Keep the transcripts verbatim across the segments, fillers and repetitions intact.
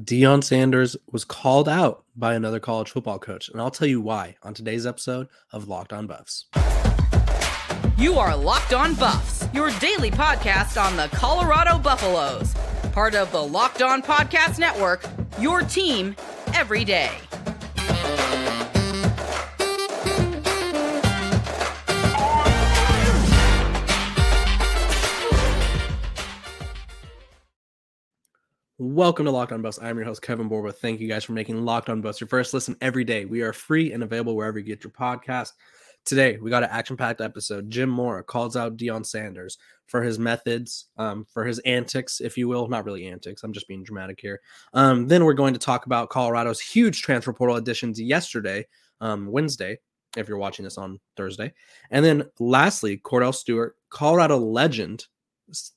Deion Sanders was called out by another college football coach, and I'll tell you why on today's episode of Locked on Buffs. You are Locked on Buffs, your daily podcast on the Colorado Buffaloes, part of the Locked on Podcast Network, your team every day. Welcome to Locked on Buffs. I'm your host, Kevin Borba. Thank you guys for making Locked on Buffs your first listen every day. We are free and available wherever you get your podcast. Today, we got an action-packed episode. Jim Mora calls out Deion Sanders for his methods, um, for his antics, if you will. Not really antics. I'm just being dramatic here. Um, then we're going to talk about Colorado's huge transfer portal additions yesterday, um, Wednesday, if you're watching this on Thursday. And then lastly, Kordell Stewart, Colorado legend,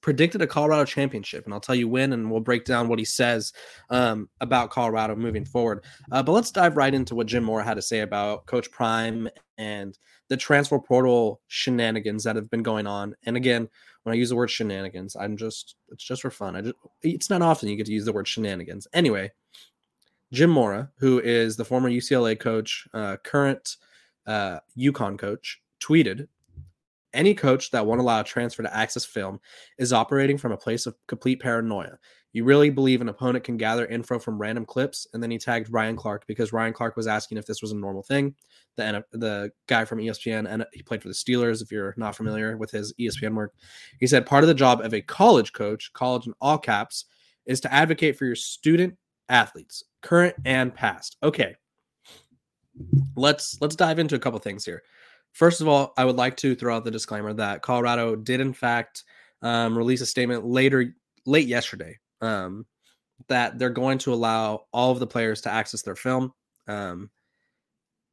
predicted a Colorado championship, and I'll tell you when, and we'll break down what he says um, about Colorado moving forward. Uh, but let's dive right into what Jim Mora had to say about Coach Prime and the transfer portal shenanigans that have been going on. And again, when I use the word shenanigans, I'm just, it's just for fun. I just, it's not often you get to use the word shenanigans. Anyway, Jim Mora, who is the former U C L A coach, uh, current uh, UConn coach, tweeted, "Any coach that won't allow a transfer to access film is operating from a place of complete paranoia. You really believe an opponent can gather info from random clips?" And then he tagged Ryan Clark because Ryan Clark was asking if this was a normal thing. The, the guy from E S P N, and he played for the Steelers, if you're not familiar with his E S P N work. He said, "Part of the job of a college coach, college in all caps, is to advocate for your student athletes, current and past." Okay, let's let's dive into a couple things here. First of all, I would like to throw out the disclaimer that Colorado did, in fact, um, release a statement later, late yesterday, um, that they're going to allow all of the players to access their film. Um,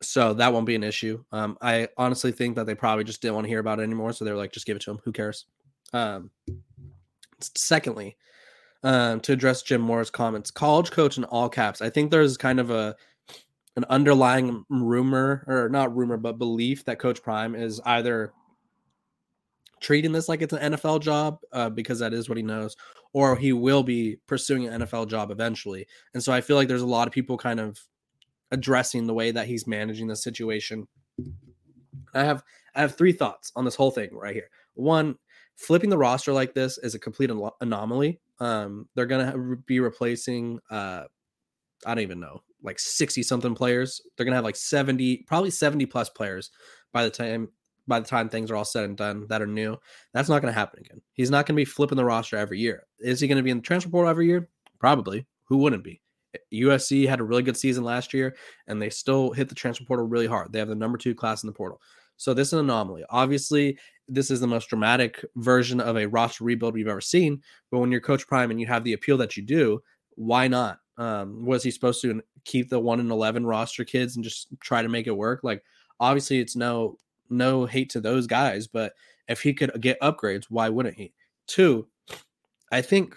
so that won't be an issue. Um, I honestly think that they probably just didn't want to hear about it anymore. So they were like, just give it to them. Who cares? Um, secondly, um, to address Jim Mora's comments, college coach in all caps. I think there's kind of a, an underlying rumor, or not rumor, but belief that Coach Prime is either treating this like it's an N F L job uh, because that is what he knows, or he will be pursuing an N F L job eventually. And so I feel like there's a lot of people kind of addressing the way that he's managing the situation. I have, I have three thoughts on this whole thing right here. One, flipping the roster like this is a complete an- anomaly. Um, they're going to be replacing, uh, I don't even know, like sixty something players. They're going to have like seventy, probably seventy plus players by the time, by the time things are all said and done that are new. That's not going to happen again. He's not going to be flipping the roster every year. Is he going to be in the transfer portal every year? Probably. Who wouldn't be? U S C had a really good season last year and they still hit the transfer portal really hard. They have the number two class in the portal. So this is an anomaly. Obviously, this is the most dramatic version of a roster rebuild we've ever seen. But when you're Coach Prime and you have the appeal that you do, why not? Um, was he supposed to keep the one and eleven roster kids and just try to make it work? Like, obviously it's no, no hate to those guys, but if he could get upgrades, why wouldn't he? Two, I think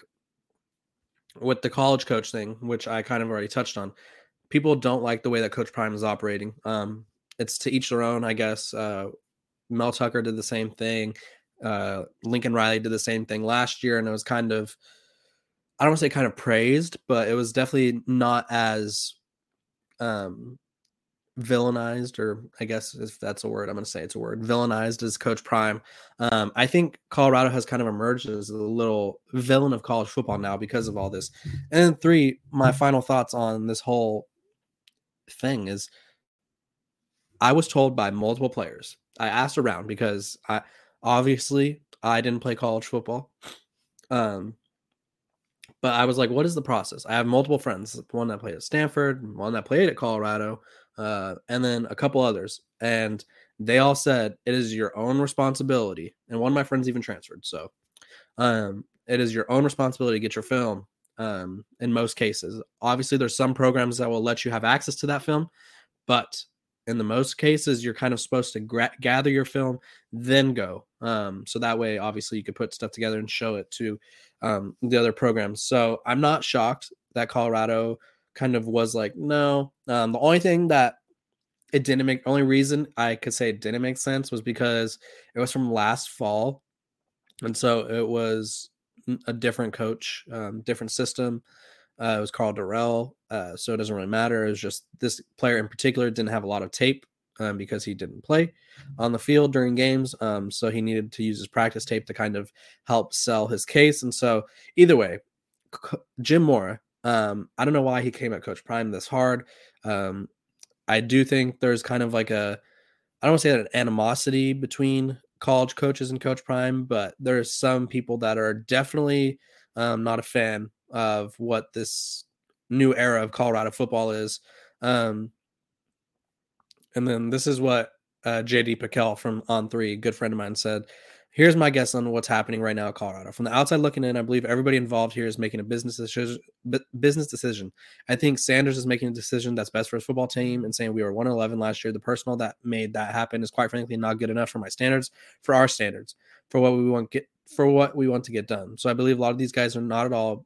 with the college coach thing, which I kind of already touched on, people don't like the way that Coach Prime is operating. Um, it's to each their own, I guess. Uh, Mel Tucker did the same thing. Uh, Lincoln Riley did the same thing last year. And it was kind of, I don't want to say kind of praised, but it was definitely not as um, villainized, or I guess if that's a word, I'm going to say it's a word, villainized as Coach Prime. Um, I think Colorado has kind of emerged as a little villain of college football now because of all this. And then three, my final thoughts on this whole thing is I was told by multiple players. I asked around because I obviously I didn't play college football. Um But I was like, what is the process? I have multiple friends, one that played at Stanford, one that played at Colorado, uh, and then a couple others. And they all said, it is your own responsibility. And one of my friends even transferred. So um, it is your own responsibility to get your film um, in most cases. Obviously, there's some programs that will let you have access to that film. But in the most cases, you're kind of supposed to gra- gather your film, then go. Um, so that way, obviously, you could put stuff together and show it to um, the other programs. So I'm not shocked that Colorado kind of was like, no, um, the only thing that it didn't make, only reason I could say it didn't make sense was because it was from last fall. And so it was a different coach, um, different system, Uh, it was Carl Durrell, uh, so it doesn't really matter. It was just this player in particular didn't have a lot of tape um, because he didn't play on the field during games, um, so he needed to use his practice tape to kind of help sell his case. And so either way, Jim Mora, um, I don't know why he came at Coach Prime this hard. Um, I do think there's kind of like a, I don't want to say that an animosity between college coaches and Coach Prime, but there's some people that are definitely um, not a fan of what this new era of Colorado football is. Um, and then this is what uh, J D. Piquel from On three, a good friend of mine, said. Here's my guess on what's happening right now at Colorado. From the outside looking in, I believe everybody involved here is making a business decision. Business decision. I think Sanders is making a decision that's best for his football team and saying we were one and eleven last year. The personnel that made that happen is quite frankly not good enough for my standards, for our standards, for what we want get for what we want to get done. So I believe a lot of these guys are not at all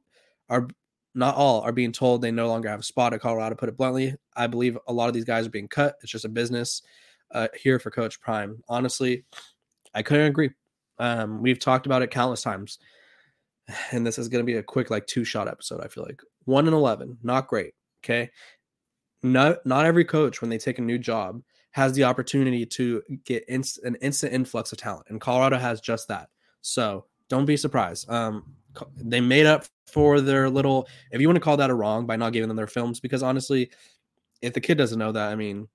are not all are being told they no longer have a spot at Colorado. Put it bluntly, I believe a lot of these guys are being cut. It's just a business uh, here for Coach Prime. Honestly, I couldn't agree. Um, we've talked about it countless times, and this is going to be a quick, like two shot episode. I feel like one and eleven, not great. Okay. Not, not every coach, when they take a new job, has the opportunity to get inst- an instant influx of talent, and Colorado has just that. So don't be surprised. Um, they made up for their little, if you want to call that a wrong, by not giving them their films, because honestly, if the kid doesn't know that, I mean,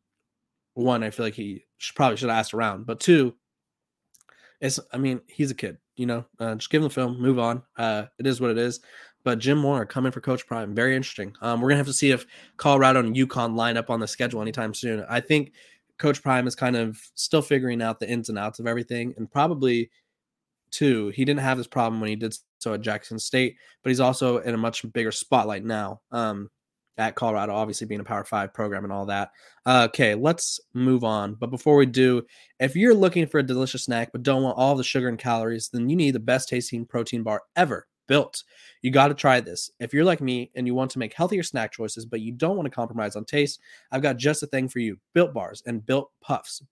one, I feel like he should, probably should have asked around, but two, It's, I mean, he's a kid, you know, uh, just give him the film, move on. Uh, it is what it is. But Jim Mora coming for Coach Prime, very interesting. Um, we're going to have to see if Colorado and UConn line up on the schedule anytime soon. I think Coach Prime is kind of still figuring out the ins and outs of everything. And probably, too, he didn't have this problem when he did so at Jackson State, but he's also in a much bigger spotlight now um, at Colorado, obviously being a Power Five program and all that. Uh, okay, let's move on. But before we do, if you're looking for a delicious snack but don't want all the sugar and calories, then you need the best tasting protein bar ever built. You got to try this. If you're like me and you want to make healthier snack choices but you don't want to compromise on taste, I've got just the thing for you, Built Bars and Built Puffs.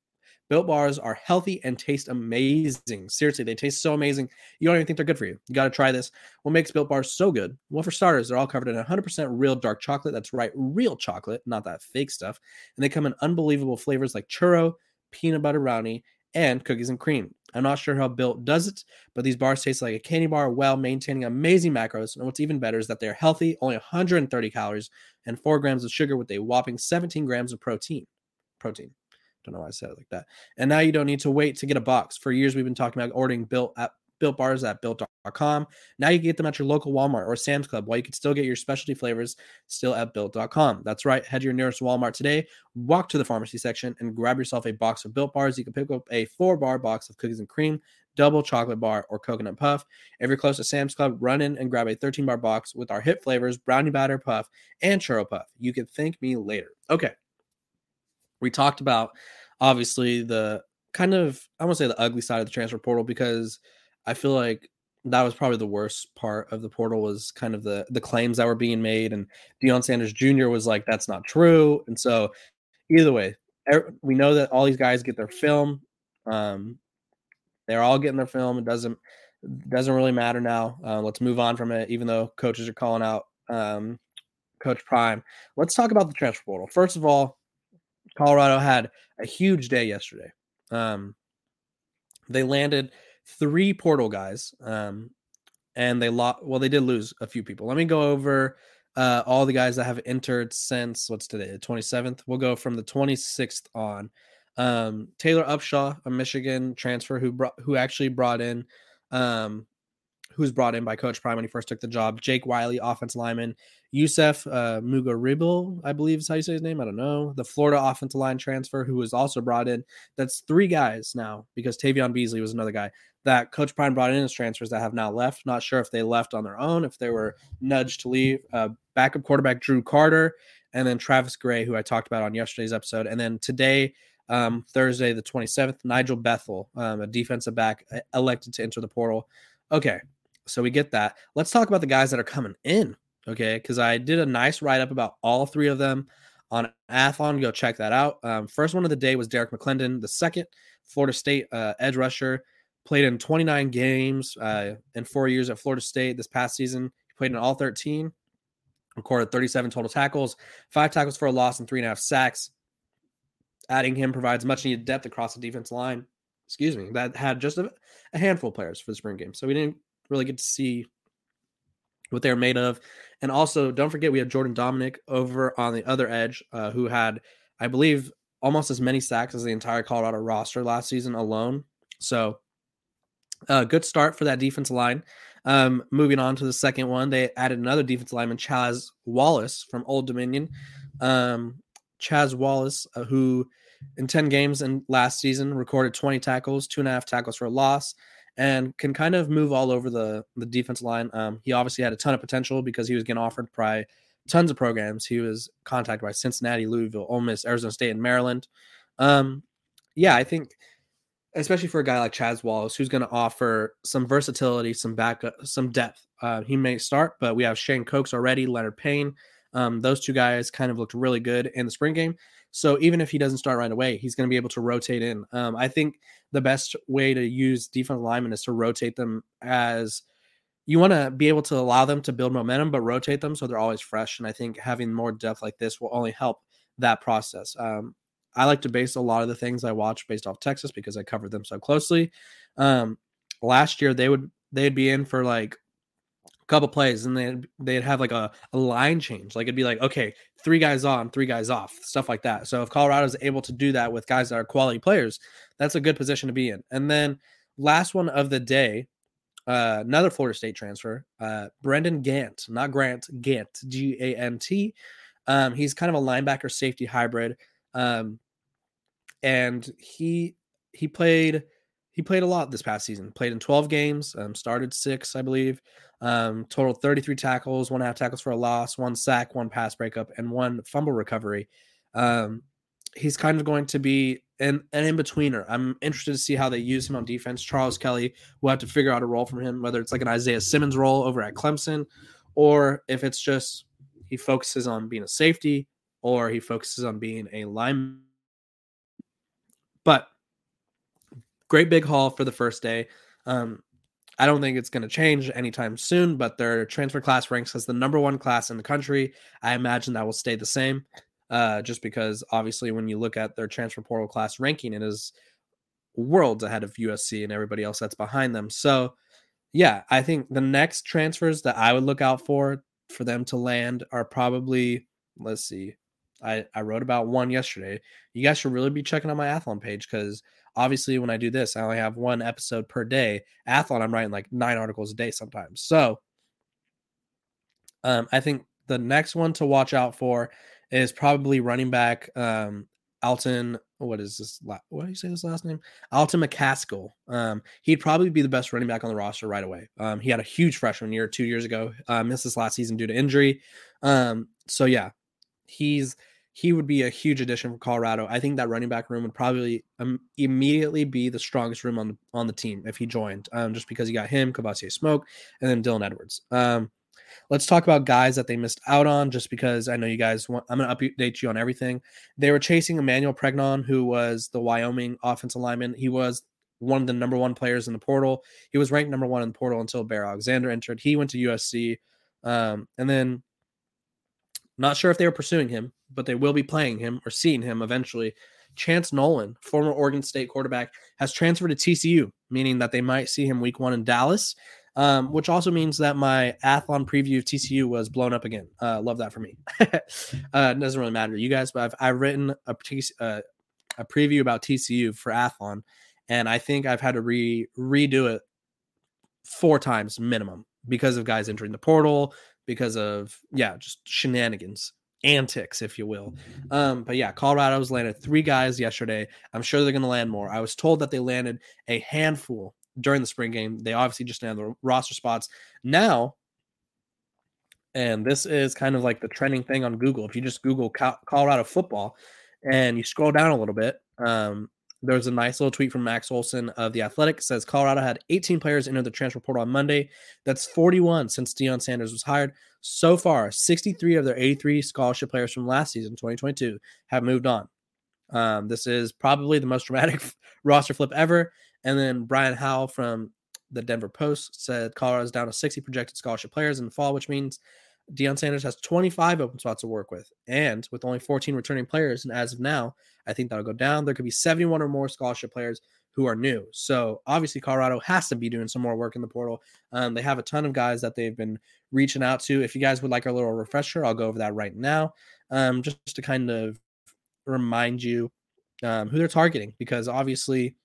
Built Bars are healthy and taste amazing. Seriously, they taste so amazing. You don't even think they're good for you. You got to try this. What makes Built Bars so good? Well, for starters, they're all covered in one hundred percent real dark chocolate. That's right, real chocolate, not that fake stuff. And they come in unbelievable flavors like churro, peanut butter brownie, and cookies and cream. I'm not sure how Built does it, but these bars taste like a candy bar while maintaining amazing macros. And what's even better is that they're healthy, only one hundred thirty calories and four grams of sugar with a whopping seventeen grams of protein. Protein. Don't know why I said it like that. And now you don't need to wait to get a box. For years, we've been talking about ordering Built at Built Bars at Built dot com. Now you can get them at your local Walmart or Sam's Club, while you can still get your specialty flavors still at Built dot com. That's right. Head to your nearest Walmart today, walk to the pharmacy section, and grab yourself a box of Built Bars. You can pick up a four-bar box of cookies and cream, double chocolate bar, or coconut puff. If you're close to Sam's Club, run in and grab a thirteen-bar box with our hit flavors, brownie batter puff, and churro puff. You can thank me later. Okay. We talked about, obviously, the kind of, I want to say the ugly side of the transfer portal, because I feel like that was probably the worst part of the portal was kind of the, the claims that were being made. And Deion Sanders Junior was like, that's not true. And so either way, we know that all these guys get their film. Um, they're all getting their film. It doesn't, doesn't really matter now. Uh, let's move on from it, even though coaches are calling out um, Coach Prime. Let's talk about the transfer portal. First of all, Colorado had a huge day yesterday. Um, they landed three portal guys, um, and they lost. Well, they did lose a few people. Let me go over uh, all the guys that have entered since what's today, the twenty-seventh. We'll go from the twenty-sixth on. Um, Taylor Upshaw, a Michigan transfer who brought, who actually brought in, um, who's brought in by Coach Prime when he first took the job. Jake Wiley, offensive lineman. Yusef uh, Mugaribel, I believe is how you say his name. I don't know. The Florida offensive line transfer, who was also brought in. That's three guys now, because Tavion Beasley was another guy that Coach Prime brought in as transfers that have now left. Not sure if they left on their own, if they were nudged to leave. Uh, backup quarterback Drew Carter, and then Travis Gray, who I talked about on yesterday's episode. And then today, um, Thursday the twenty-seventh, Nigel Bethel, um, a defensive back, elected to enter the portal. Okay, so we get that. Let's talk about the guys that are coming in. Okay, because I did a nice write-up about all three of them on Athlon. Go check that out. Um, first one of the day was Derek McClendon, the second Florida State uh, edge rusher. Played in twenty-nine games uh, in four years at Florida State this past season. He played in all thirteen. recorded thirty-seven total tackles, five tackles for a loss, and three and a half sacks. Adding him provides much needed depth across the defense line. Excuse me, that had just a, a handful of players for the spring game. So we didn't really get to see what they're made of. And also, don't forget, we have Jordan Dominick over on the other edge, uh, who had, I believe, almost as many sacks as the entire Colorado roster last season alone. So a uh, good start for that defensive line. Um, moving on to the second one, they added another defensive lineman, Chaz Wallace from Old Dominion. Um, Chaz Wallace, uh, who in ten games in last season recorded twenty tackles, two and a half tackles for a loss, and can kind of move all over the, the defense line. Um, he obviously had a ton of potential because he was getting offered by tons of programs. He was contacted by Cincinnati, Louisville, Ole Miss, Arizona State, and Maryland. Um, yeah, I think, especially for a guy like Chaz Wallace, who's going to offer some versatility, some backup, some depth. Uh, he may start, but we have Shane Coates already, Leonard Payne. Um, those two guys kind of looked really good in the spring game. So even if he doesn't start right away, he's going to be able to rotate in. Um, I think the best way to use defensive linemen is to rotate them, as you want to be able to allow them to build momentum, but rotate them so they're always fresh. And I think having more depth like this will only help that process. Um, I like to base a lot of the things I watch based off Texas because I covered them so closely. Um, last year, they would they'd be in for like a couple plays, and they'd, they'd have like a, a line change. Like it'd be like, okay, three guys on, three guys off, stuff like that. So if Colorado's able to do that with guys that are quality players, that's a good position to be in. And then last one of the day, Uh, another Florida State transfer, uh, Brendan Gant, not Grant, Gant, G A N T. Um, he's kind of a linebacker safety hybrid. Um, and he he played he played a lot this past season. Played in twelve games, um, started six, I believe. Um, total thirty-three tackles, one and a half tackles for a loss, one sack, one pass breakup, and one fumble recovery. Um, he's kind of going to be an, an in-betweener. I'm interested to see how they use him on defense. Charles Kelly will have to figure out a role for him, whether it's like an Isaiah Simmons role over at Clemson, or if it's just he focuses on being a safety or he focuses on being a lineman. But great big haul for the first day. Um, I don't think it's going to change anytime soon, but their transfer class ranks as the number one class in the country. I imagine that will stay the same. Uh, just because obviously when you look at their transfer portal class ranking, it is worlds ahead of U S C and everybody else that's behind them. So yeah, I think the next transfers that I would look out for, for them to land are probably, let's see, I, I wrote about one yesterday. You guys should really be checking on my Athlon page, because obviously when I do this, I only have one episode per day. Athlon, I'm writing like nine articles a day sometimes. So um, I think the next one to watch out for is probably running back um, Alton. What is this? What do you say his last name? Alton McCaskill. Um, he'd probably be the best running back on the roster right away. Um, he had a huge freshman year two years ago. Uh, missed this last season due to injury. Um, so yeah, he's he would be a huge addition for Colorado. I think that running back room would probably um, immediately be the strongest room on the, on the team if he joined, um, just because you got him, Kabatier Smoke, and then Dylan Edwards. Um, Let's talk about guys that they missed out on, just because I know you guys want, I'm going to update you on everything. They were chasing Emmanuel Pregnon, who was the Wyoming offensive lineman. He was one of the number one players in the portal. He was ranked number one in the portal until Bear Alexander entered. He went to U S C. Um, and then not sure if they were pursuing him, but they will be playing him or seeing him eventually. Chance Nolan, former Oregon State quarterback, has transferred to T C U, meaning that they might see him week one in Dallas. Um, which also means that my Athlon preview of T C U was blown up again. Uh, love that for me. uh, it doesn't really matter to you guys, but I've, I've written a, uh, a preview about T C U for Athlon, and I think I've had to re redo it four times minimum because of guys entering the portal, because of, yeah, just shenanigans, antics, if you will. Um, but yeah, Colorado's landed three guys yesterday. I'm sure they're going to land more. I was told that they landed a handful during the spring game. They obviously just landed the roster spots now. And this is kind of like the trending thing on Google. If you just Google Colorado football and you scroll down a little bit, um, there's a nice little tweet from Max Olson of The Athletic. It says Colorado had eighteen players enter the transfer portal on Monday. That's forty-one since Deion Sanders was hired. So far, sixty-three of their eighty-three scholarship players from last season, twenty twenty-two, have moved on. Um, this is probably the most dramatic roster flip ever. And then Brian Howell from the Denver Post said Colorado's down to sixty projected scholarship players in the fall, which means Deion Sanders has twenty-five open spots to work with. And with only fourteen returning players, and as of now, I think that'll go down. There could be seventy-one or more scholarship players who are new. So obviously Colorado has to be doing some more work in the portal. Um, they have a ton of guys that they've been reaching out to. If you guys would like our little refresher, I'll go over that right now. Um, just to kind of remind you um, who they're targeting, because obviously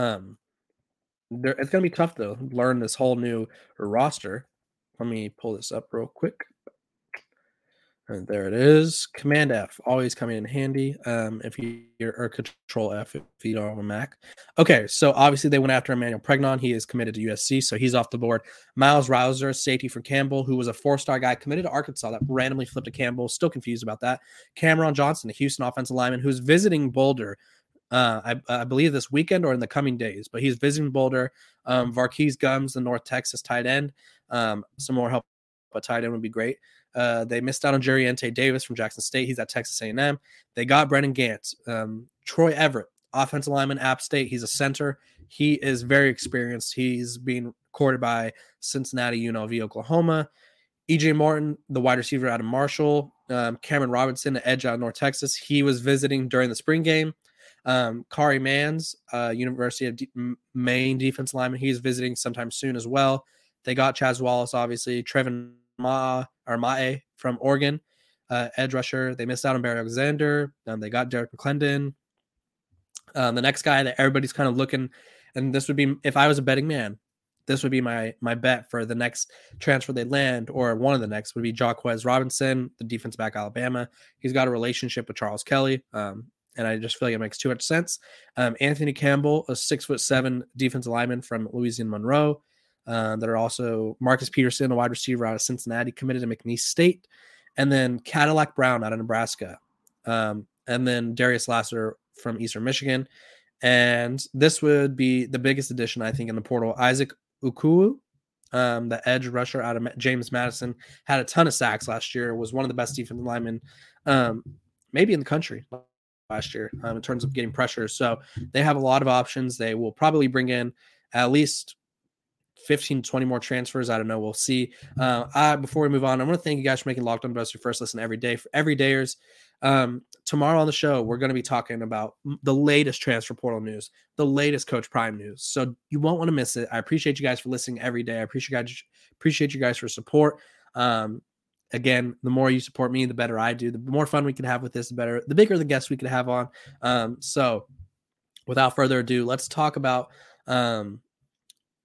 um, it's going to be tough to learn this whole new roster. Let me pull this up real quick. And there it is. Command F, always coming in handy. Um, if you're or Control F if you don't have a Mac. Okay, so obviously they went after Emmanuel Pregnon. He is committed to U S C, so he's off the board. Miles Rouser, safety for Campbell, who was a four-star guy committed to Arkansas that randomly flipped to Campbell. Still confused about that. Cameron Johnson, a Houston offensive lineman, who's visiting Boulder. Uh, I, I believe this weekend or in the coming days, but he's visiting Boulder. Um, Varkese Gums, the North Texas tight end. Um, some more help, but tight end would be great. Uh, they missed out on Jeriente Davis from Jackson State. He's at Texas A and M. They got Brendan Gant. Um, Troy Everett, offensive lineman, App State. He's a center. He is very experienced. He's being courted by Cincinnati, U N L V, Oklahoma. E J Martin, the wide receiver out of Marshall. Um, Cameron Robinson, the edge out of North Texas. He was visiting during the spring game. Um, Kari Manns, uh, University of D- Maine defense lineman. He's visiting sometime soon as well. They got Chaz Wallace, obviously. Trevin Ma or Mae from Oregon, uh, edge rusher. They missed out on Barry Alexander. Um, they got Derek McClendon. Um, the next guy that everybody's kind of looking, and this would be if I was a betting man, this would be my my bet for the next transfer they land, or one of the next would be Jaquez Robinson, the defense back Alabama. He's got a relationship with Charles Kelly. Um, And I just feel like it makes too much sense. Um, Anthony Campbell, a six foot seven defensive lineman from Louisiana Monroe. Uh, that are also Marcus Peterson, a wide receiver out of Cincinnati, committed to McNeese State. And then Cadillac Brown out of Nebraska. Um, and then Darius Lasser from Eastern Michigan. And this would be the biggest addition, I think, in the portal. Isaac Ukwu, um, the edge rusher out of James Madison, had a ton of sacks last year, was one of the best defensive linemen um, maybe in the country last year um, in terms of getting pressure. So they have a lot of options. They will probably bring in at least fifteen, twenty more transfers. I don't know. We'll see. Uh, I, before we move on, I want to thank you guys for making Locked on Buffs your first listen every day for everydayers. Um, tomorrow on the show, we're going to be talking about the latest transfer portal news, the latest Coach Prime news. So you won't want to miss it. I appreciate you guys for listening every day. I appreciate you guys, appreciate you guys for support. Um, Again, the more you support me, the better I do. The more fun we can have with this, the better, the bigger the guests we can have on. Um, so without further ado, let's talk about um,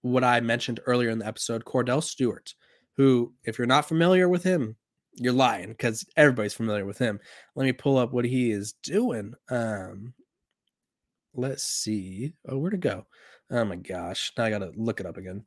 what I mentioned earlier in the episode, Kordell Stewart, who, if you're not familiar with him, you're lying because everybody's familiar with him. Let me pull up what he is doing. Um, let's see. Oh, where'd it go? Oh, my gosh. Now I got to look it up again.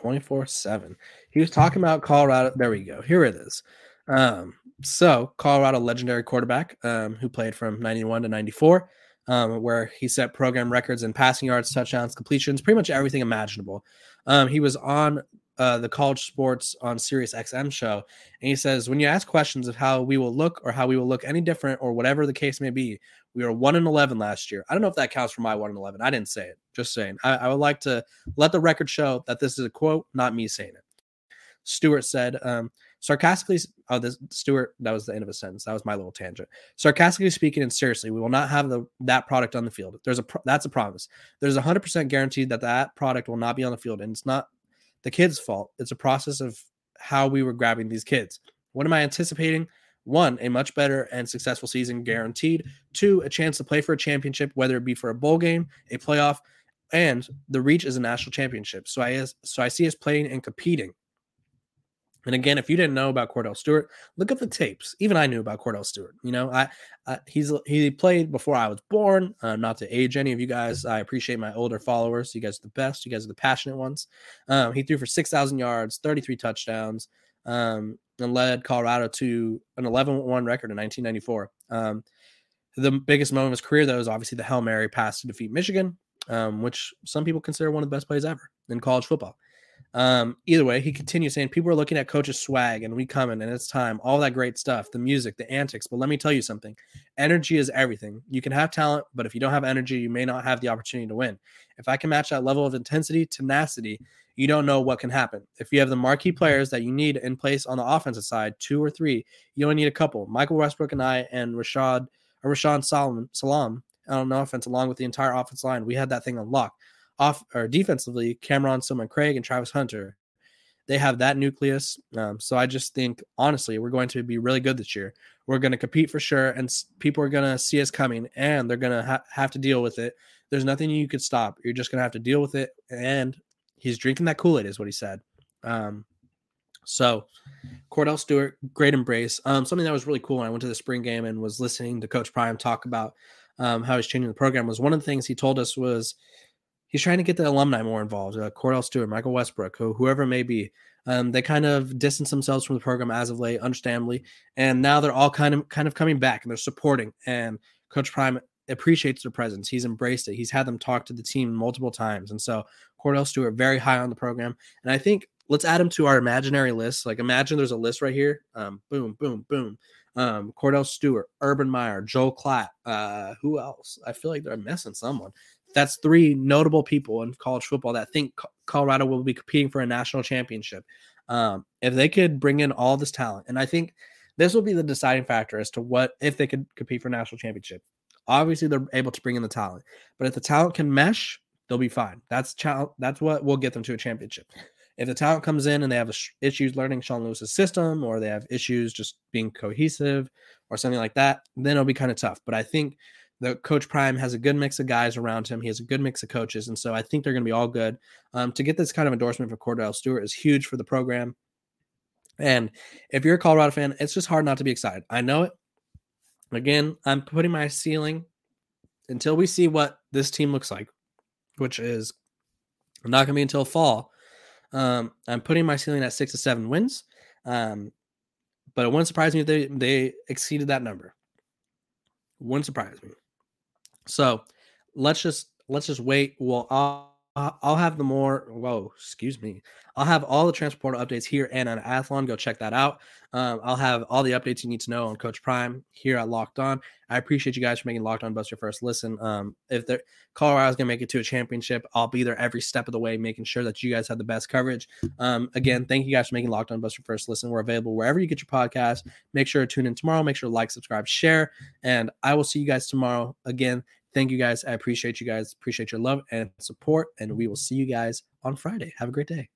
twenty-four seven. He was talking about Colorado. There we go. Here it is. Um, so Colorado legendary quarterback um, who played from ninety-one to ninety-four, um, where he set program records in passing yards, touchdowns, completions, pretty much everything imaginable. Um, he was on uh, the College Sports on Sirius X M show. And he says, when you ask questions of how we will look or how we will look any different or whatever the case may be, we were one and eleven last year. I don't know if that counts for my one and eleven. I didn't say it. Just saying. I, I would like to let the record show that this is a quote, not me saying it. Stewart said, um, sarcastically, oh, this Stewart, that was the end of a sentence. That was my little tangent. Sarcastically speaking and seriously, we will not have the, that product on the field. There's a That's a promise. There's one hundred percent guaranteed that that product will not be on the field, and it's not the kids' fault. It's a process of how we were grabbing these kids. What am I anticipating? One, a much better and successful season guaranteed. Two, a chance to play for a championship, whether it be for a bowl game, a playoff, and the reach is a national championship. So I is, so I see us playing and competing. And again, if you didn't know about Kordell Stewart, look up the tapes. Even I knew about Kordell Stewart. You know, I, I he's he played before I was born. Uh, not to age any of you guys. I appreciate my older followers. You guys are the best. You guys are the passionate ones. Um, he threw for six thousand yards, thirty-three touchdowns. Um, and led Colorado to an eleven one record in nineteen ninety-four. Um, the biggest moment of his career, though, is obviously the Hail Mary pass to defeat Michigan, um, which some people consider one of the best plays ever in college football. Um, either way, he continues saying, people are looking at coach's swag and we coming and it's time, all that great stuff, the music, the antics. But let me tell you something. Energy is everything. You can have talent, but if you don't have energy, you may not have the opportunity to win. If I can match that level of intensity, tenacity, you don't know what can happen. If you have the marquee players that you need in place on the offensive side, two or three, you only need a couple. Michael Westbrook and I and Rashad or Rashawn Solomon, Salam on offense, along with the entire offense line, we had that thing on lock. Off or defensively, Cameron Sillman Craig and Travis Hunter, they have that nucleus. Um, so I just think, honestly, we're going to be really good this year. We're going to compete for sure, and s- people are going to see us coming, and they're going to ha- have to deal with it. There's nothing you could stop. You're just going to have to deal with it, and he's drinking that Kool-Aid is what he said. Um, so Kordell Stewart, great embrace. Um, something that was really cool when I went to the spring game and was listening to Coach Prime talk about um, how he's changing the program was one of the things he told us was, he's trying to get the alumni more involved, uh, Kordell Stewart, Michael Westbrook, who, whoever it may be. Um, they kind of distance themselves from the program as of late, understandably, and now they're all kind of kind of coming back and they're supporting. And Coach Prime appreciates their presence. He's embraced it. He's had them talk to the team multiple times. And so Kordell Stewart, very high on the program. And I think let's add him to our imaginary list. Like imagine there's a list right here. Um, boom, boom, boom. Um, Kordell Stewart, Urban Meyer, Joel Klatt. Uh, who else? I feel like they're missing someone. That's three notable people in college football that think Colorado will be competing for a national championship. Um, if they could bring in all this talent, and I think this will be the deciding factor as to what, if they could compete for a national championship. Obviously they're able to bring in the talent, but if the talent can mesh, they'll be fine. That's chal- That's what will get them to a championship. If the talent comes in and they have issues learning Sean Lewis's system, or they have issues just being cohesive or something like that, then it'll be kind of tough. But I think the Coach Prime has a good mix of guys around him. He has a good mix of coaches. And so I think they're going to be all good. Um, to get this kind of endorsement for Kordell Stewart is huge for the program. And if you're a Colorado fan, it's just hard not to be excited. I know it. Again, I'm putting my ceiling until we see what this team looks like, which is not going to be until fall. Um, I'm putting my ceiling at six to seven wins. Um, but it wouldn't surprise me if they, they exceeded that number. Wouldn't surprise me. So let's just let's just wait. Well, I'll I'll have the more. Whoa, excuse me. I'll have all the transfer portal updates here and on Athlon. Go check that out. Um, I'll have all the updates you need to know on Coach Prime here at Locked On. I appreciate you guys for making Locked On Buffs your first listen. Um, if they're Colorado's gonna make it to a championship, I'll be there every step of the way, making sure that you guys have the best coverage. Um, again, thank you guys for making Locked On Buffs your first listen. We're available wherever you get your podcast. Make sure to tune in tomorrow. Make sure to like, subscribe, share, and I will see you guys tomorrow again. Thank you guys. I appreciate you guys. Appreciate your love and support. And we will see you guys on Friday. Have a great day.